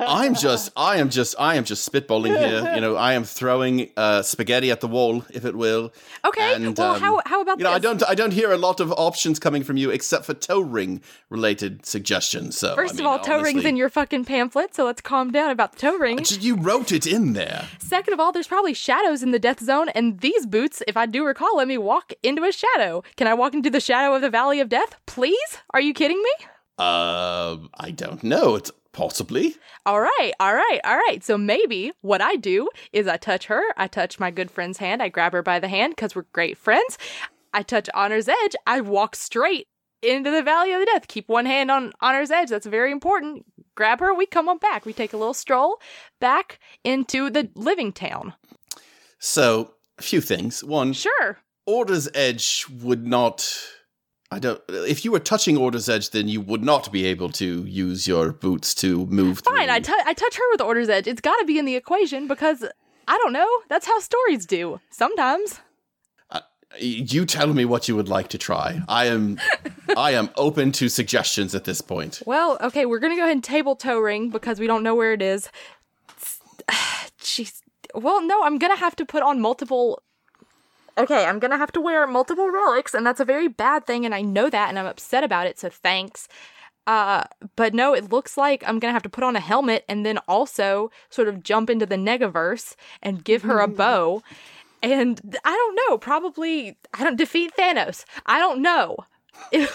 I'm just, I am just, I am just spitballing here. You know, I am throwing uh, spaghetti at the wall, if it will. Okay. And, well, um, how how about you this? Know, I don't, I don't hear a lot of options coming from you except for toe ring related suggestions. So first I mean, of all, honestly, toe ring's in your fucking pamphlet, so let's calm down about the toe ring. You wrote it in there. Second of all, there's probably shadows in the death zone, and these boots, if I do recall, let me walk into a shadow. Can I walk into the shadow of the Valley of Death? Please? Are you kidding me? Uh, I don't know. It's possibly. All right, all right, all right. So maybe what I do is I touch her. I touch my good friend's hand. I grab her by the hand because we're great friends. I touch Honor's Edge. I walk straight into the Valley of the Death. Keep one hand on Honor's Edge. That's very important. Grab her. We come on back. We take a little stroll back into the living town. So, a few things. One. Sure. Order's Edge would not, I don't, if you were touching Order's Edge, then you would not be able to use your boots to move Fine, through. Fine, I, t- I touch her with Order's Edge. It's got to be in the equation because, I don't know, that's how stories do, sometimes. Uh, you tell me what you would like to try. I am, I am open to suggestions at this point. Well, okay, we're going to go ahead and table toe ring because we don't know where it is. Jeez. Well, no, I'm going to have to put on multiple... Okay, I'm going to have to wear multiple relics, and that's a very bad thing, and I know that, and I'm upset about it, so thanks. Uh, but no, it looks like I'm going to have to put on a helmet and then also sort of jump into the Negaverse and give her a bow. And I don't know, probably, I don't defeat Thanos. I don't know. It,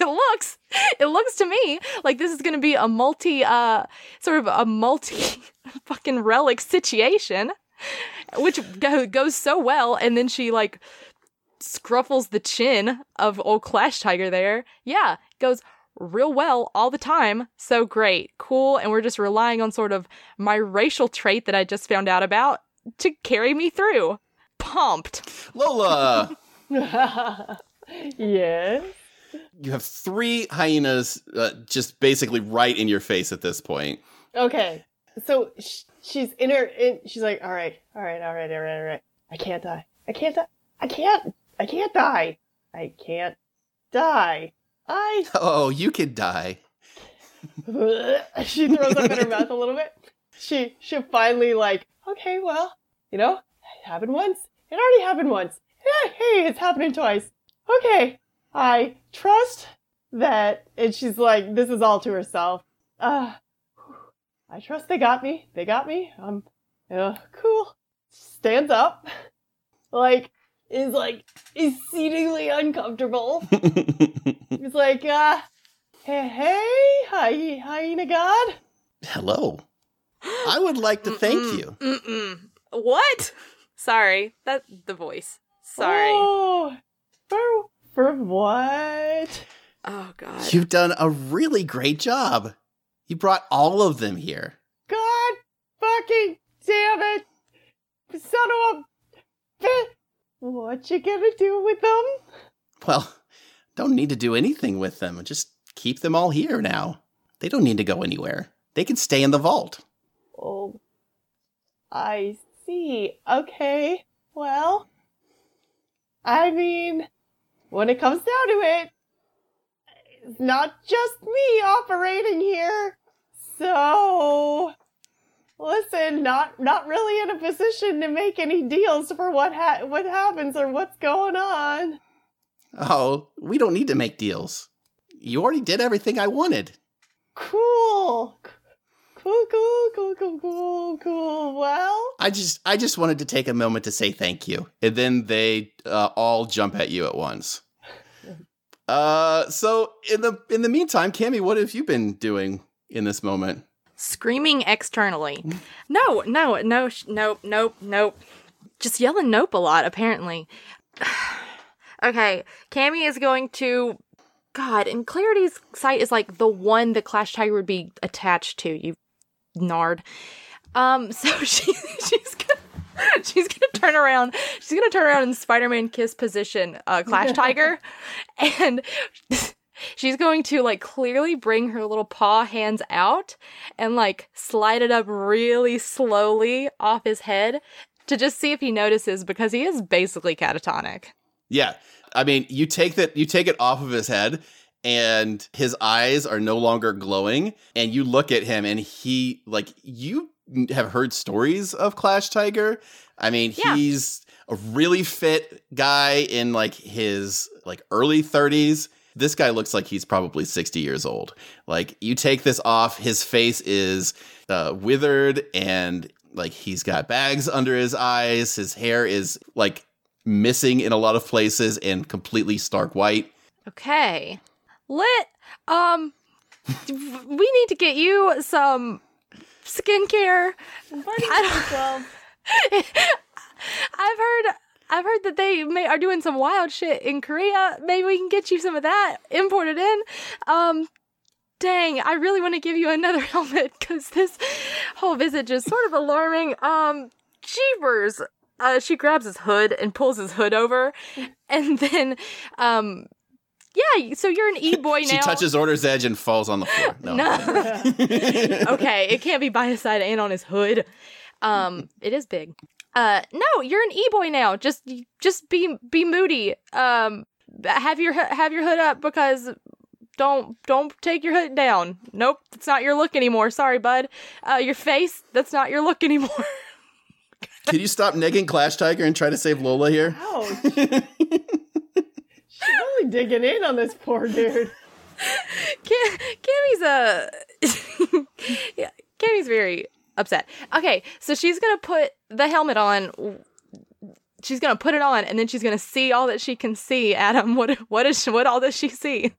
it looks, it looks to me like this is going to be a multi, uh, sort of a multi fucking relic situation. Which go- goes so well, and then she, like, scruffles the chin of old Clash Tiger there. Yeah, goes real well all the time. So great, cool, and we're just relying on sort of my racial trait that I just found out about to carry me through. Pumped. Lola! Yes. You have three hyenas uh, just basically right in your face at this point. Okay. So sh- she's in her, in, she's like, all right, all right, all right, all right, all right. I can't die. I can't die. I can't, I can't die. I can't die. I. Oh, you can die. She throws up in her mouth a little bit. She, she finally like, okay, well, you know, it happened once. It already happened once. Hey, it's happening twice. Okay. I trust that, and she's like, this is all to herself. Uh, I trust they got me. They got me. Um, uh, cool. Stands up, like, is like exceedingly uncomfortable. He's like, uh, hey, hey, hi, hyena god. Hello. I would like to mm-mm, thank you. Mm-mm. What? Sorry, that the voice. Sorry. Oh, for- For what? Oh, God. You've done a really great job. You brought all of them here. God fucking damn it. Son of a bitch. What you gonna do with them? Well, don't need to do anything with them. Just keep them all here now. They don't need to go anywhere. They can stay in the vault. Oh, I see. Okay, well, I mean... when it comes down to it, it's not just me operating here. So, listen, not not really in a position to make any deals for what ha- what happens or what's going on. Oh, we don't need to make deals. You already did everything I wanted. Cool. Cool, cool, cool, cool, cool, cool. Well, I just, I just wanted to take a moment to say thank you, and then they uh, all jump at you at once. uh, so in the in the meantime, Cammy, what have you been doing in this moment? Screaming externally. No, no, no, sh- nope, nope, nope. Just yelling nope a lot, apparently. Okay, Cammy is going to. God, and Clarity's sight is like the one that Clash Tiger would be attached to. You. Nard. Um, so she, she's gonna, she's gonna turn around. She's gonna turn around in Spider-Man kiss position, uh, Clash Tiger, and she's going to like clearly bring her little paw hands out and like slide it up really slowly off his head to just see if he notices because he is basically catatonic. Yeah, I mean, you take that, you take it off of his head. And his eyes are no longer glowing. And you look at him and he, like, you have heard stories of Clash Tiger. I mean, yeah. He's a really fit guy in, like, his, like, early thirties. This guy looks like he's probably sixty years old. Like, you take this off, his face is uh, withered and, like, he's got bags under his eyes. His hair is, like, missing in a lot of places and completely stark white. Okay. Lit, um, we need to get you some skincare. I don't, I've heard, I've heard that they may, are doing some wild shit in Korea. Maybe we can get you some of that imported in. Um, dang, I really want to give you another helmet because this whole visit is sort of alarming. Um, jeepers. Uh, she grabs his hood and pulls his hood over, and then, um. Yeah, so you're an e-boy now. She touches Order's Edge and falls on the floor. No. no. Okay, it can't be by his side and on his hood. Um, it is big. Uh, no, you're an e-boy now. Just, just be, be moody. Um, have your, have your hood up because don't, don't take your hood down. Nope, it's not your look anymore. Sorry, bud. Uh, your face, that's not your look anymore. Can you stop negging Clash Tiger and try to save Lola here? Ouch. She's really digging in on this poor dude. Cam- Cammy's a yeah, Cammy's very upset. Okay, so she's gonna put the helmet on. She's gonna put it on, and then she's gonna see all that she can see. Adam, what what is what all does she see?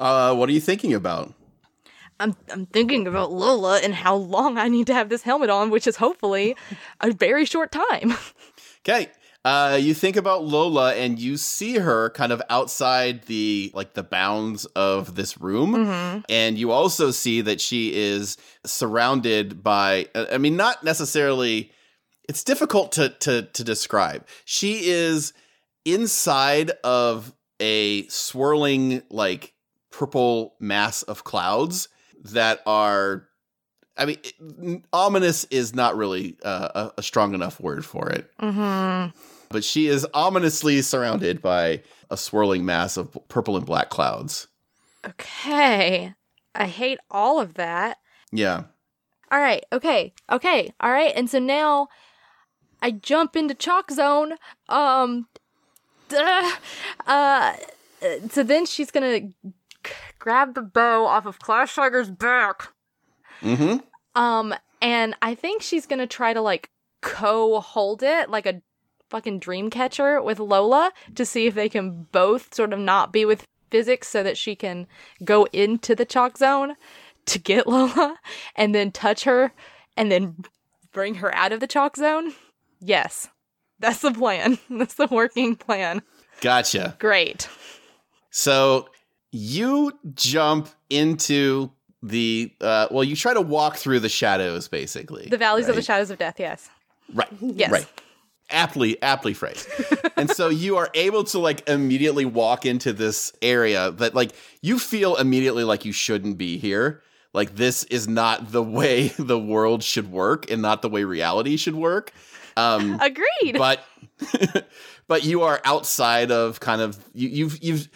Uh, what are you thinking about? I'm I'm thinking about Lola and how long I need to have this helmet on, which is hopefully a very short time. Okay. Uh, you think about Lola and you see her kind of outside the, like, the bounds of this room. Mm-hmm. And you also see that she is surrounded by, I mean, not necessarily, it's difficult to, to, to describe. She is inside of a swirling, like, purple mass of clouds that are, I mean, it, ominous is not really uh, a, a strong enough word for it. Mm-hmm. But she is ominously surrounded by a swirling mass of purple and black clouds. Okay. I hate all of that. Yeah. All right. Okay. Okay. All right. And so now I jump into Chalk Zone. Um, uh, uh, so then she's going to g- grab the bow off of Clash Tiger's back. Mm-hmm. Um, and I think she's going to try to, like, co-hold it like a fucking dream catcher with Lola to see if they can both sort of not be with physics so that she can go into the Chalk Zone to get Lola and then touch her and then bring her out of the Chalk Zone. Yes. That's the plan. That's the working plan. Gotcha. Great. So you jump into the, uh, well, you try to walk through the shadows, basically. The valleys, right? Of the shadows of death, yes. Right. Yes. Right. Aptly, aptly phrased. And so you are able to, like, immediately walk into this area that, like, you feel immediately like you shouldn't be here. Like, this is not the way the world should work and not the way reality should work. Um, Agreed. But, but you are outside of kind of, you, you've, you've,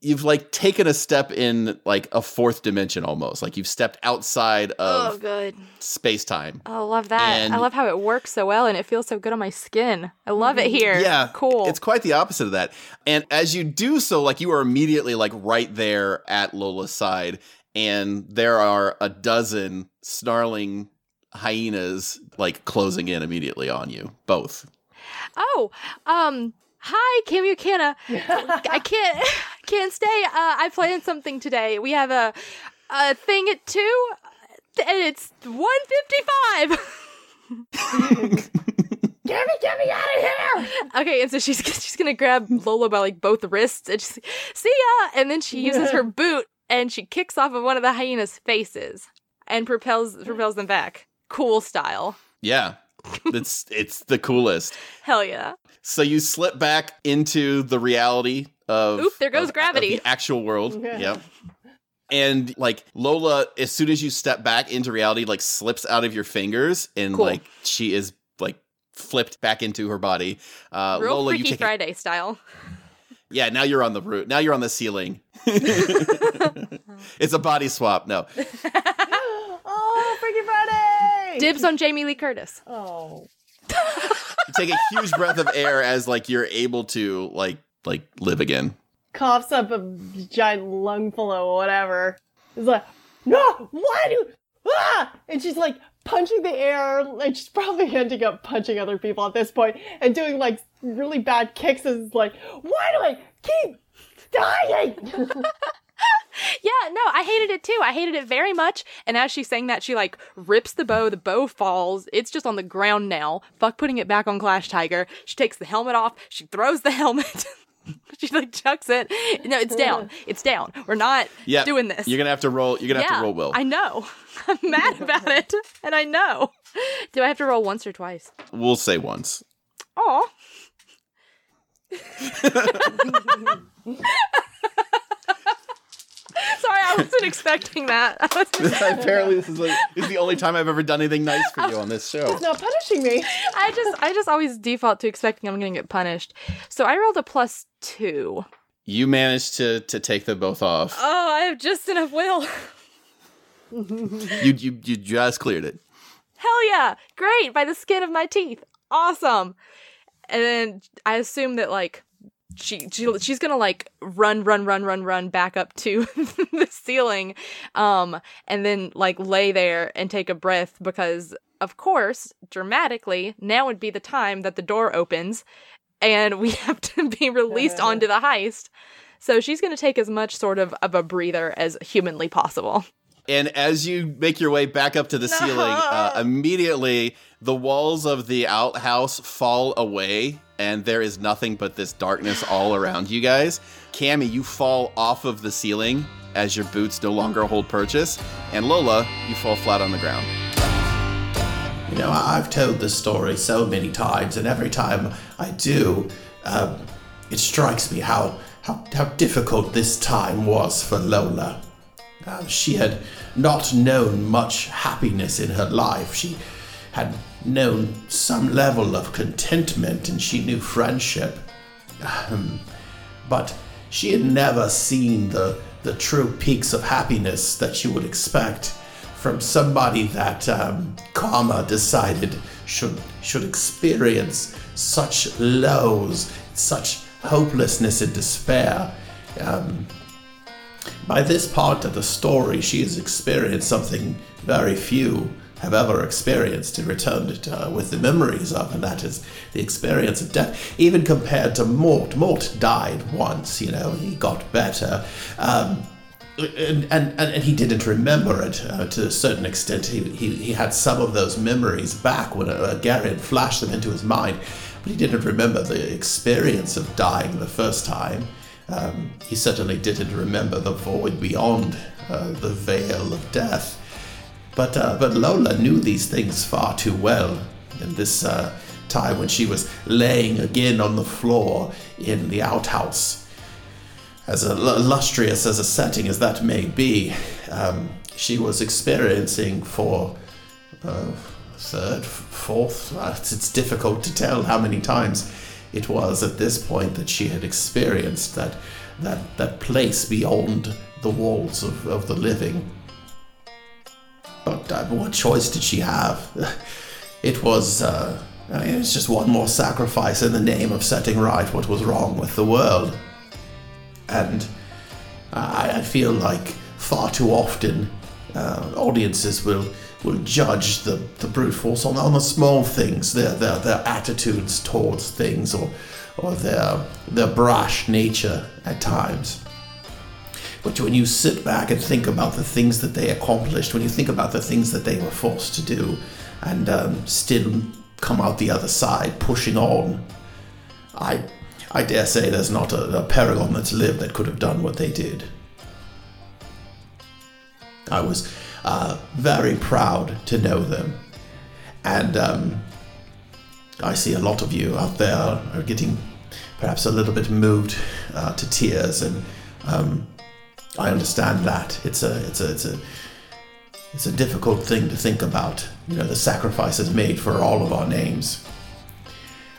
you've, like, taken a step in, like, a fourth dimension almost. Like, you've stepped outside of oh, good. space-time. Oh, love that. And I love how it works so well, and it feels so good on my skin. I love it here. Yeah. Cool. It's quite the opposite of that. And as you do so, like, you are immediately, like, right there at Lola's side, and there are a dozen snarling hyenas, like, closing in immediately on you, both. Oh, um... Hi, Cammy O'Canna. I can't can't stay. Uh, I planned something today. We have a a thing at two, and it's one fifty-five. Get me, get me out of here! Okay, and so she's she's gonna grab Lola by, like, both wrists and she's like, see ya. And then she uses her boot and she kicks off of one of the hyenas' faces and propels propels them back. Cool style. Yeah. It's it's the coolest. Hell yeah. So you slip back into the reality of... Oop, there goes of, gravity. Of the actual world. Yeah. Yep. And, like, Lola, as soon as you step back into reality, like, slips out of your fingers. And, cool. like, she is, like, flipped back into her body. Uh, Real Lola, Freaky you Friday a- style. Yeah, now you're on the root. Now you're on the ceiling. It's a body swap. No. Oh, Freaky Friday! Dibs on Jamie Lee Curtis. Oh. You take a huge breath of air as, like, you're able to, like, like live again. Coughs up a giant lung full of whatever. It's like, no, why do, ah! And she's, like, punching the air, and she's probably ending up punching other people at this point, and doing, like, really bad kicks, and it's like, why do I keep dying? Yeah, no, I hated it too. I hated it very much. And as she's saying that, she, like, rips the bow. The bow falls. It's just on the ground now. Fuck putting it back on Clash Tiger. She takes the helmet off. She throws the helmet. She, like, chucks it. No, it's down. It's down. We're not yep. doing this. You're gonna have to roll. You're gonna yeah, have to roll Will. I know. I'm mad about it, and I know. Do I have to roll once or twice? We'll say once. Aw. Sorry, I wasn't expecting that. I wasn't Apparently, this is, like, this is the only time I've ever done anything nice for you on this show. It's not punishing me. I just, I just always default to expecting I'm going to get punished. So I rolled a plus two. You managed to to take them both off. Oh, I have just enough will. you you you just cleared it. Hell yeah! Great, by the skin of my teeth. Awesome. And then I assume that, like, She, she she's gonna, like, run, run, run, run, run back up to the ceiling, um, and then, like, lay there and take a breath because, of course, dramatically, now would be the time that the door opens, and we have to be released onto the heist. So she's gonna take as much sort of of a breather as humanly possible. And as you make your way back up to the no. ceiling, uh, immediately the walls of the outhouse fall away, and there is nothing but this darkness all around you guys. Cammy, you fall off of the ceiling as your boots no longer hold purchase. And Lola, you fall flat on the ground. You know, I've told this story so many times, and every time I do, um, it strikes me how... how, how difficult this time was for Lola. Uh, she had not known much happiness in her life. She had known some level of contentment, and she knew friendship. Um, but she had never seen the, the true peaks of happiness that you would expect from somebody that um, karma decided should should experience such lows, such hopelessness and despair. Um, by this part of the story, she has experienced something very few have ever experienced and returned it uh, with the memories of, and that is the experience of death. Even compared to Mort, Mort died once, you know, he got better, um, and, and, and he didn't remember it uh, to a certain extent. He, he he had some of those memories back when Agarion flashed them into his mind, but he didn't remember the experience of dying the first time. Um, he certainly didn't remember the void beyond uh, the veil of death. But uh, but Lola knew these things far too well. And this uh, time when she was laying again on the floor in the outhouse, as illustrious as a setting as that may be, um, she was experiencing for uh, third, fourth, uh, it's, it's difficult to tell how many times it was at this point that she had experienced that that, that place beyond the walls of, of the living. But uh, what choice did she have? It was, uh, I mean, it's just one more sacrifice in the name of setting right what was wrong with the world. And I, I feel like far too often uh, audiences will will judge the, the brute force on, on the small things, their their, their attitudes towards things, or or their their brash nature at times. But when you sit back and think about the things that they accomplished, when you think about the things that they were forced to do, and um, still come out the other side pushing on, I I dare say there's not a, a paragon that's lived that could have done what they did. I was uh, very proud to know them. And um, I see a lot of you out there are getting perhaps a little bit moved uh, to tears, and um, I understand that. It's a, it's a, it's a, it's a difficult thing to think about. You know, the sacrifices made for all of our names,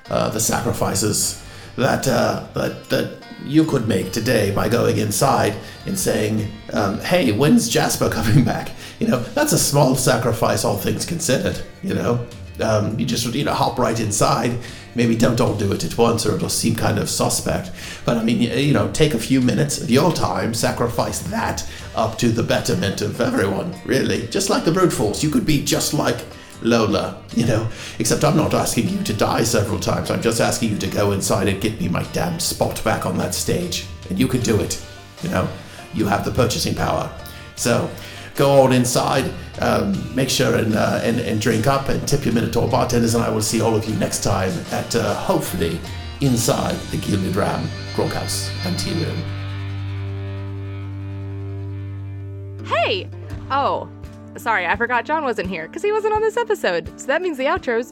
uh, the sacrifices that uh, that that you could make today by going inside and saying, um, "Hey, when's Jasper coming back?" You know, that's a small sacrifice, all things considered. You know, um, you just you know hop right inside. Maybe don't all do it at once, or it'll seem kind of suspect. But I mean, you know, take a few minutes of your time, sacrifice that up to the betterment of everyone, really. Just like the brute force, you could be just like Lola, you know, except I'm not asking you to die several times. I'm just asking you to go inside and get me my damn spot back on that stage. And you can do it, you know, you have the purchasing power. So go on inside, um, make sure and, uh, and and drink up, and tip your Minotaur bartenders, and I will see all of you next time at, uh, hopefully, inside the Gilded Ram Grog House and Tea Room. Hey! Oh, sorry, I forgot John wasn't here, because he wasn't on this episode, so that means the outro's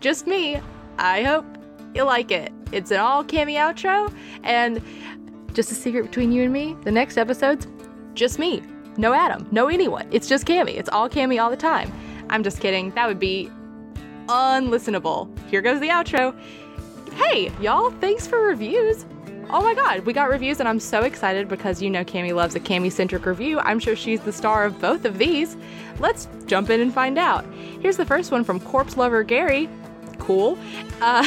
just me. I hope you like it. It's an all-Cammy outro, and just a secret between you and me, the next episode's just me. No Adam, no anyone. It's just Cammy. It's all Cammy all the time. I'm just kidding. That would be unlistenable. Here goes the outro. Hey, y'all, thanks for reviews. Oh my God, we got reviews, and I'm so excited because you know Cammy loves a Cammy-centric review. I'm sure she's the star of both of these. Let's jump in and find out. Here's the first one from Corpse Lover Gary. Cool. Uh,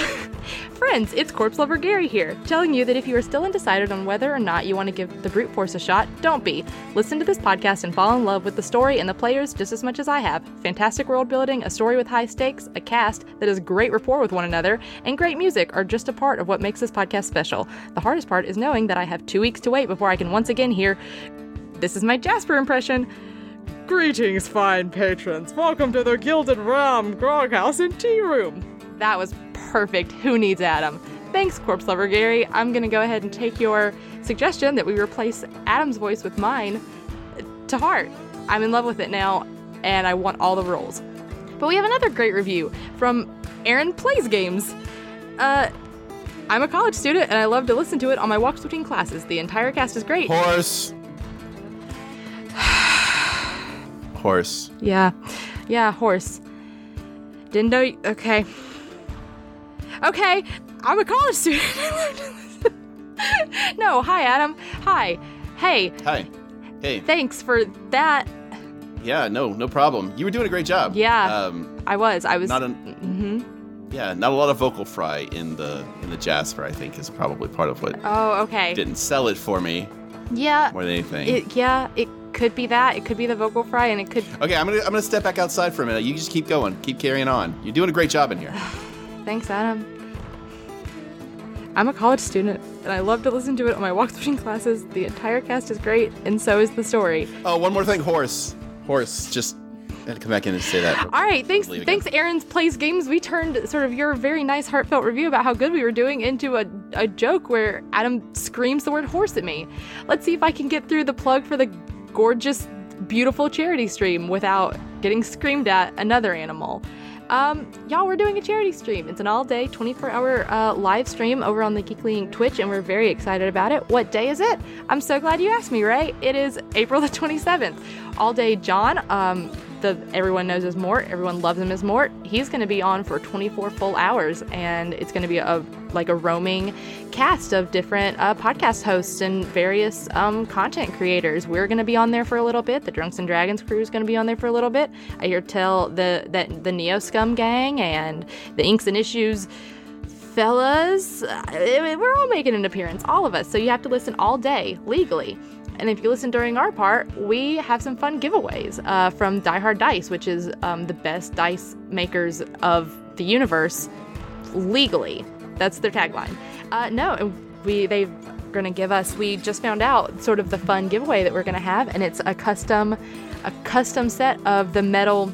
friends, it's Corpse Lover Gary here, telling you that if you are still undecided on whether or not you want to give the brute force a shot, don't be. Listen to this podcast and fall in love with the story and the players just as much as I have. Fantastic world building, a story with high stakes, a cast that has great rapport with one another, and great music are just a part of what makes this podcast special. The hardest part is knowing that I have two weeks to wait before I can once again hear, this is my Jasper impression. Greetings, fine patrons. Welcome to the Gilded Ram Grog House and Tea Room. That was perfect. Who needs Adam? Thanks, Corpse Lover Gary. I'm going to go ahead and take your suggestion that we replace Adam's voice with mine to heart. I'm in love with it now, and I want all the roles. But we have another great review from Aaron Plays Games. Uh, I'm a college student, and I love to listen to it on my walks between classes. The entire cast is great. Horse. Horse. Yeah. Yeah, horse. Didn't know you- Okay. Okay, I'm a college student. No, hi, Adam. Hi. Hey. Hi. Hey. Thanks for that. Yeah, no, no problem. You were doing a great job. Yeah, um, I was. I was. Not a, mm-hmm. Yeah, not a lot of vocal fry in the in the Jasper, I think, is probably part of what oh, okay. didn't sell it for me. Yeah. More than anything. It, yeah, it could be that. It could be the vocal fry, and it could. Okay, I'm gonna I'm gonna step back outside for a minute. You just keep going, keep carrying on. You're doing a great job in here. Thanks, Adam. I'm a college student, and I love to listen to it on my walks between classes. The entire cast is great, and so is the story. Oh, one more thing, horse. Horse, just had to come back in and say that. All right, thanks, thanks. Aaron Plays Games. We turned sort of your very nice, heartfelt review about how good we were doing into a, a joke where Adam screams the word horse at me. Let's see if I can get through the plug for the gorgeous, beautiful charity stream without getting screamed at another animal. Um, y'all, we're doing a charity stream. It's an all-day, twenty-four hour uh, live stream over on the Geekly Ink Twitch, and we're very excited about it. What day is it? I'm so glad you asked me, Ray. It is April the twenty-seventh. All day, John, um, the everyone knows as Mort. Everyone loves him as Mort. He's going to be on for twenty-four full hours, and it's going to be a like a roaming cast of different uh, podcast hosts and various um, content creators. We're going to be on there for a little bit. The Drunks and Dragons crew is going to be on there for a little bit. I hear tell the that the Neo Scum gang and the Inks and Issues fellas, we're all making an appearance, all of us. So you have to listen all day legally. And if you listen during our part, we have some fun giveaways uh, from Die Hard Dice, which is um, the best dice makers of the universe legally. That's their tagline. Uh, no, we they're going to give us, we just found out sort of the fun giveaway that we're going to have, and it's a custom, a custom set of the metal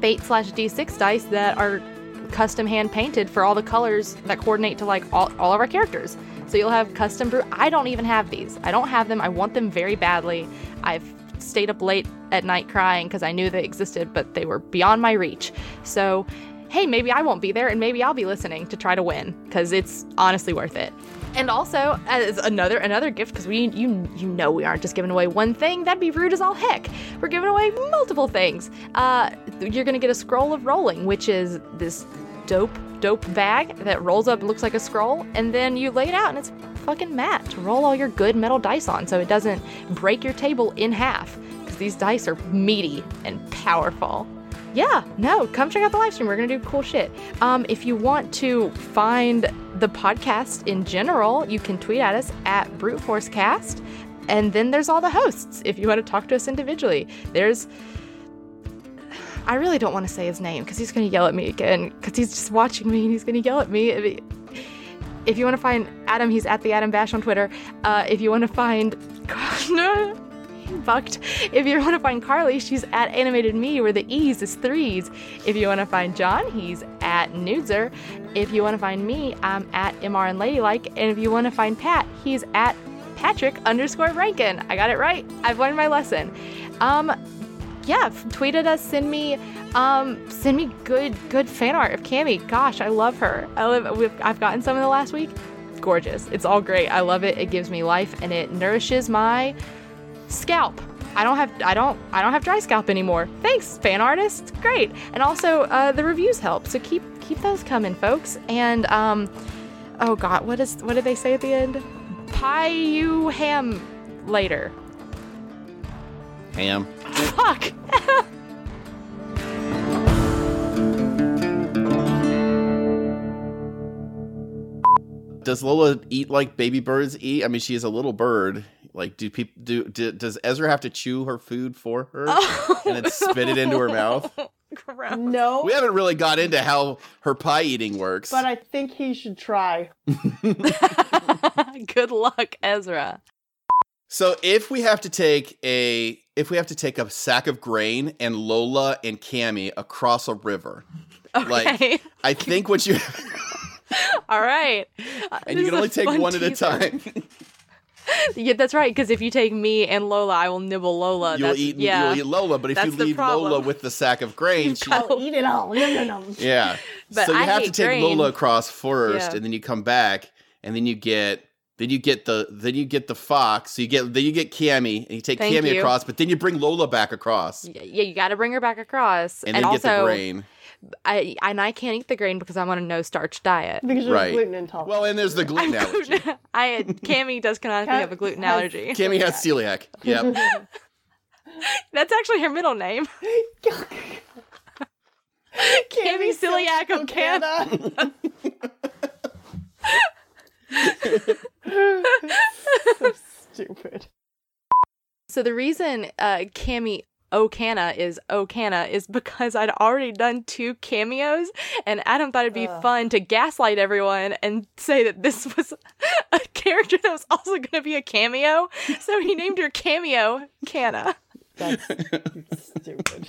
Fate slash D six dice that are custom hand painted for all the colors that coordinate to like all, all of our characters. So you'll have custom brew. I don't even have these. I don't have them. I want them very badly. I've stayed up late at night crying because I knew they existed, but they were beyond my reach. So, hey, maybe I won't be there, and maybe I'll be listening to try to win because it's honestly worth it. And also, as another another gift, because we you you know we aren't just giving away one thing. That'd be rude as all heck. We're giving away multiple things. Uh, you're gonna get a scroll of rolling, which is this dope. dope bag that rolls up and looks like a scroll, and then you lay it out and it's fucking mat to roll all your good metal dice on so it doesn't break your table in half, because these dice are meaty and powerful. Yeah, no, come check out the live stream. We're gonna do cool shit. Um, if you want to find the podcast in general, you can tweet at us at Brute Force Cast, and then there's all the hosts if you want to talk to us individually. There's I really don't want to say his name because he's going to yell at me again because he's just watching me and he's going to yell at me. If you want to find Adam, he's at the Adam Bash on Twitter. Uh, if you want to find... no, he bucked. If you want to find Carly, she's at AnimatedMe where the E's is threes. If you want to find John, he's at Nudzer. If you want to find me, I'm at Mr and Ladylike. And if you want to find Pat, he's at Patrick underscore Rankin. I got it right. I've learned my lesson. Um... Yeah, tweet at us. Send me, um, send me good, good fan art of Cammy. Gosh, I love her. I love. We've, I've gotten some in the last week. It's gorgeous. It's all great. I love it. It gives me life and it nourishes my scalp. I don't have. I don't. I don't have dry scalp anymore. Thanks, fan artist. Great. And also, uh, the reviews help. So keep keep those coming, folks. And um, oh God, what is what did they say at the end? Pie you ham later. Ham. Fuck! Does Lola eat like baby birds eat? I mean, she is a little bird. Like, do people do, do? Does Ezra have to chew her food for her oh. and then spit it into her mouth? Gross. No, we haven't really got into how her pie eating works. But I think he should try. Good luck, Ezra. So if we have to take a if we have to take a sack of grain and Lola and Cammy across a river, okay. like I think what you all right, and this you can only take one teaser. at a time. Yeah, that's right. Because if you take me and Lola, I will nibble Lola. You'll that's, eat yeah. you'll eat Lola, but if that's you leave Lola with the sack of grain, she will eat it all. Yeah, but so you I have to take grain. Lola across first, yeah. and then you come back. and then you get then you get the then you get the fox. So you get then you get Cammy, and you take Thank Cammy you. across, but then you bring Lola back across. Yeah, you got to bring her back across, and, and then also, get the grain. I and I can't eat the grain because I'm on a no starch diet. Because you're right. gluten intolerant. Well, and there's the gluten I'm allergy. Gluten- I Cammy does canonically have a gluten allergy. Cammy has celiac. Yep. That's actually her middle name. Cammy Celiac of Canada. So stupid. So the reason uh, Cammy O'Canna is O'Canna is because I'd already done two cameos, and Adam thought it'd be uh. fun to gaslight everyone and say that this was a character that was also going to be a cameo. So he named her Cameo Canna. That's stupid.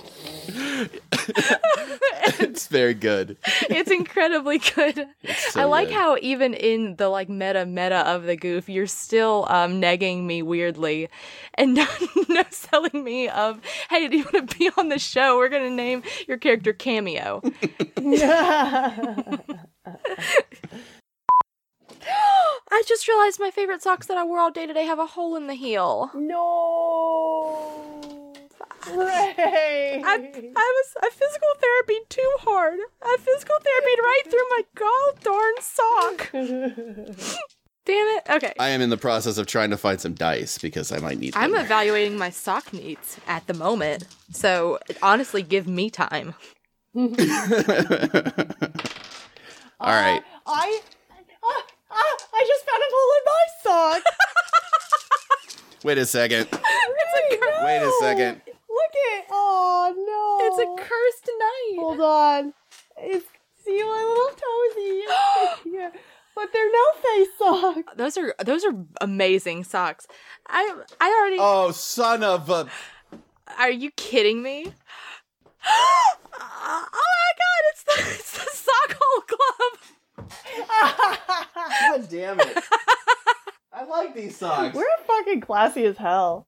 It's very good. It's incredibly good. It's so I like good. How even in the like meta meta of the goof, you're still um, negging me weirdly and no, no selling me of, hey, do you want to be on the show? We're going to name your character Cameo. I just realized my favorite socks that I wore all day today have a hole in the heel. No. Ray. I, I was I physical therapy too hard. I physical therapy right through my gall darn sock. Damn it. Okay. I am in the process of trying to find some dice because I might need them. I'm evaluating my sock needs at the moment. So honestly, give me time. All right. Uh, I uh, uh, I just found a hole in my sock. Wait a second. It's a cur- Wait a second. Look it. Oh, no. It's a cursed night. Hold on. It's, see my little toesies. Yeah. But they're no-face socks. Those are those are amazing socks. I I already... Oh, son of a... Are you kidding me? Oh, my God. It's the, it's the sock hole club. God damn it. I like these socks. We're fucking classy as hell.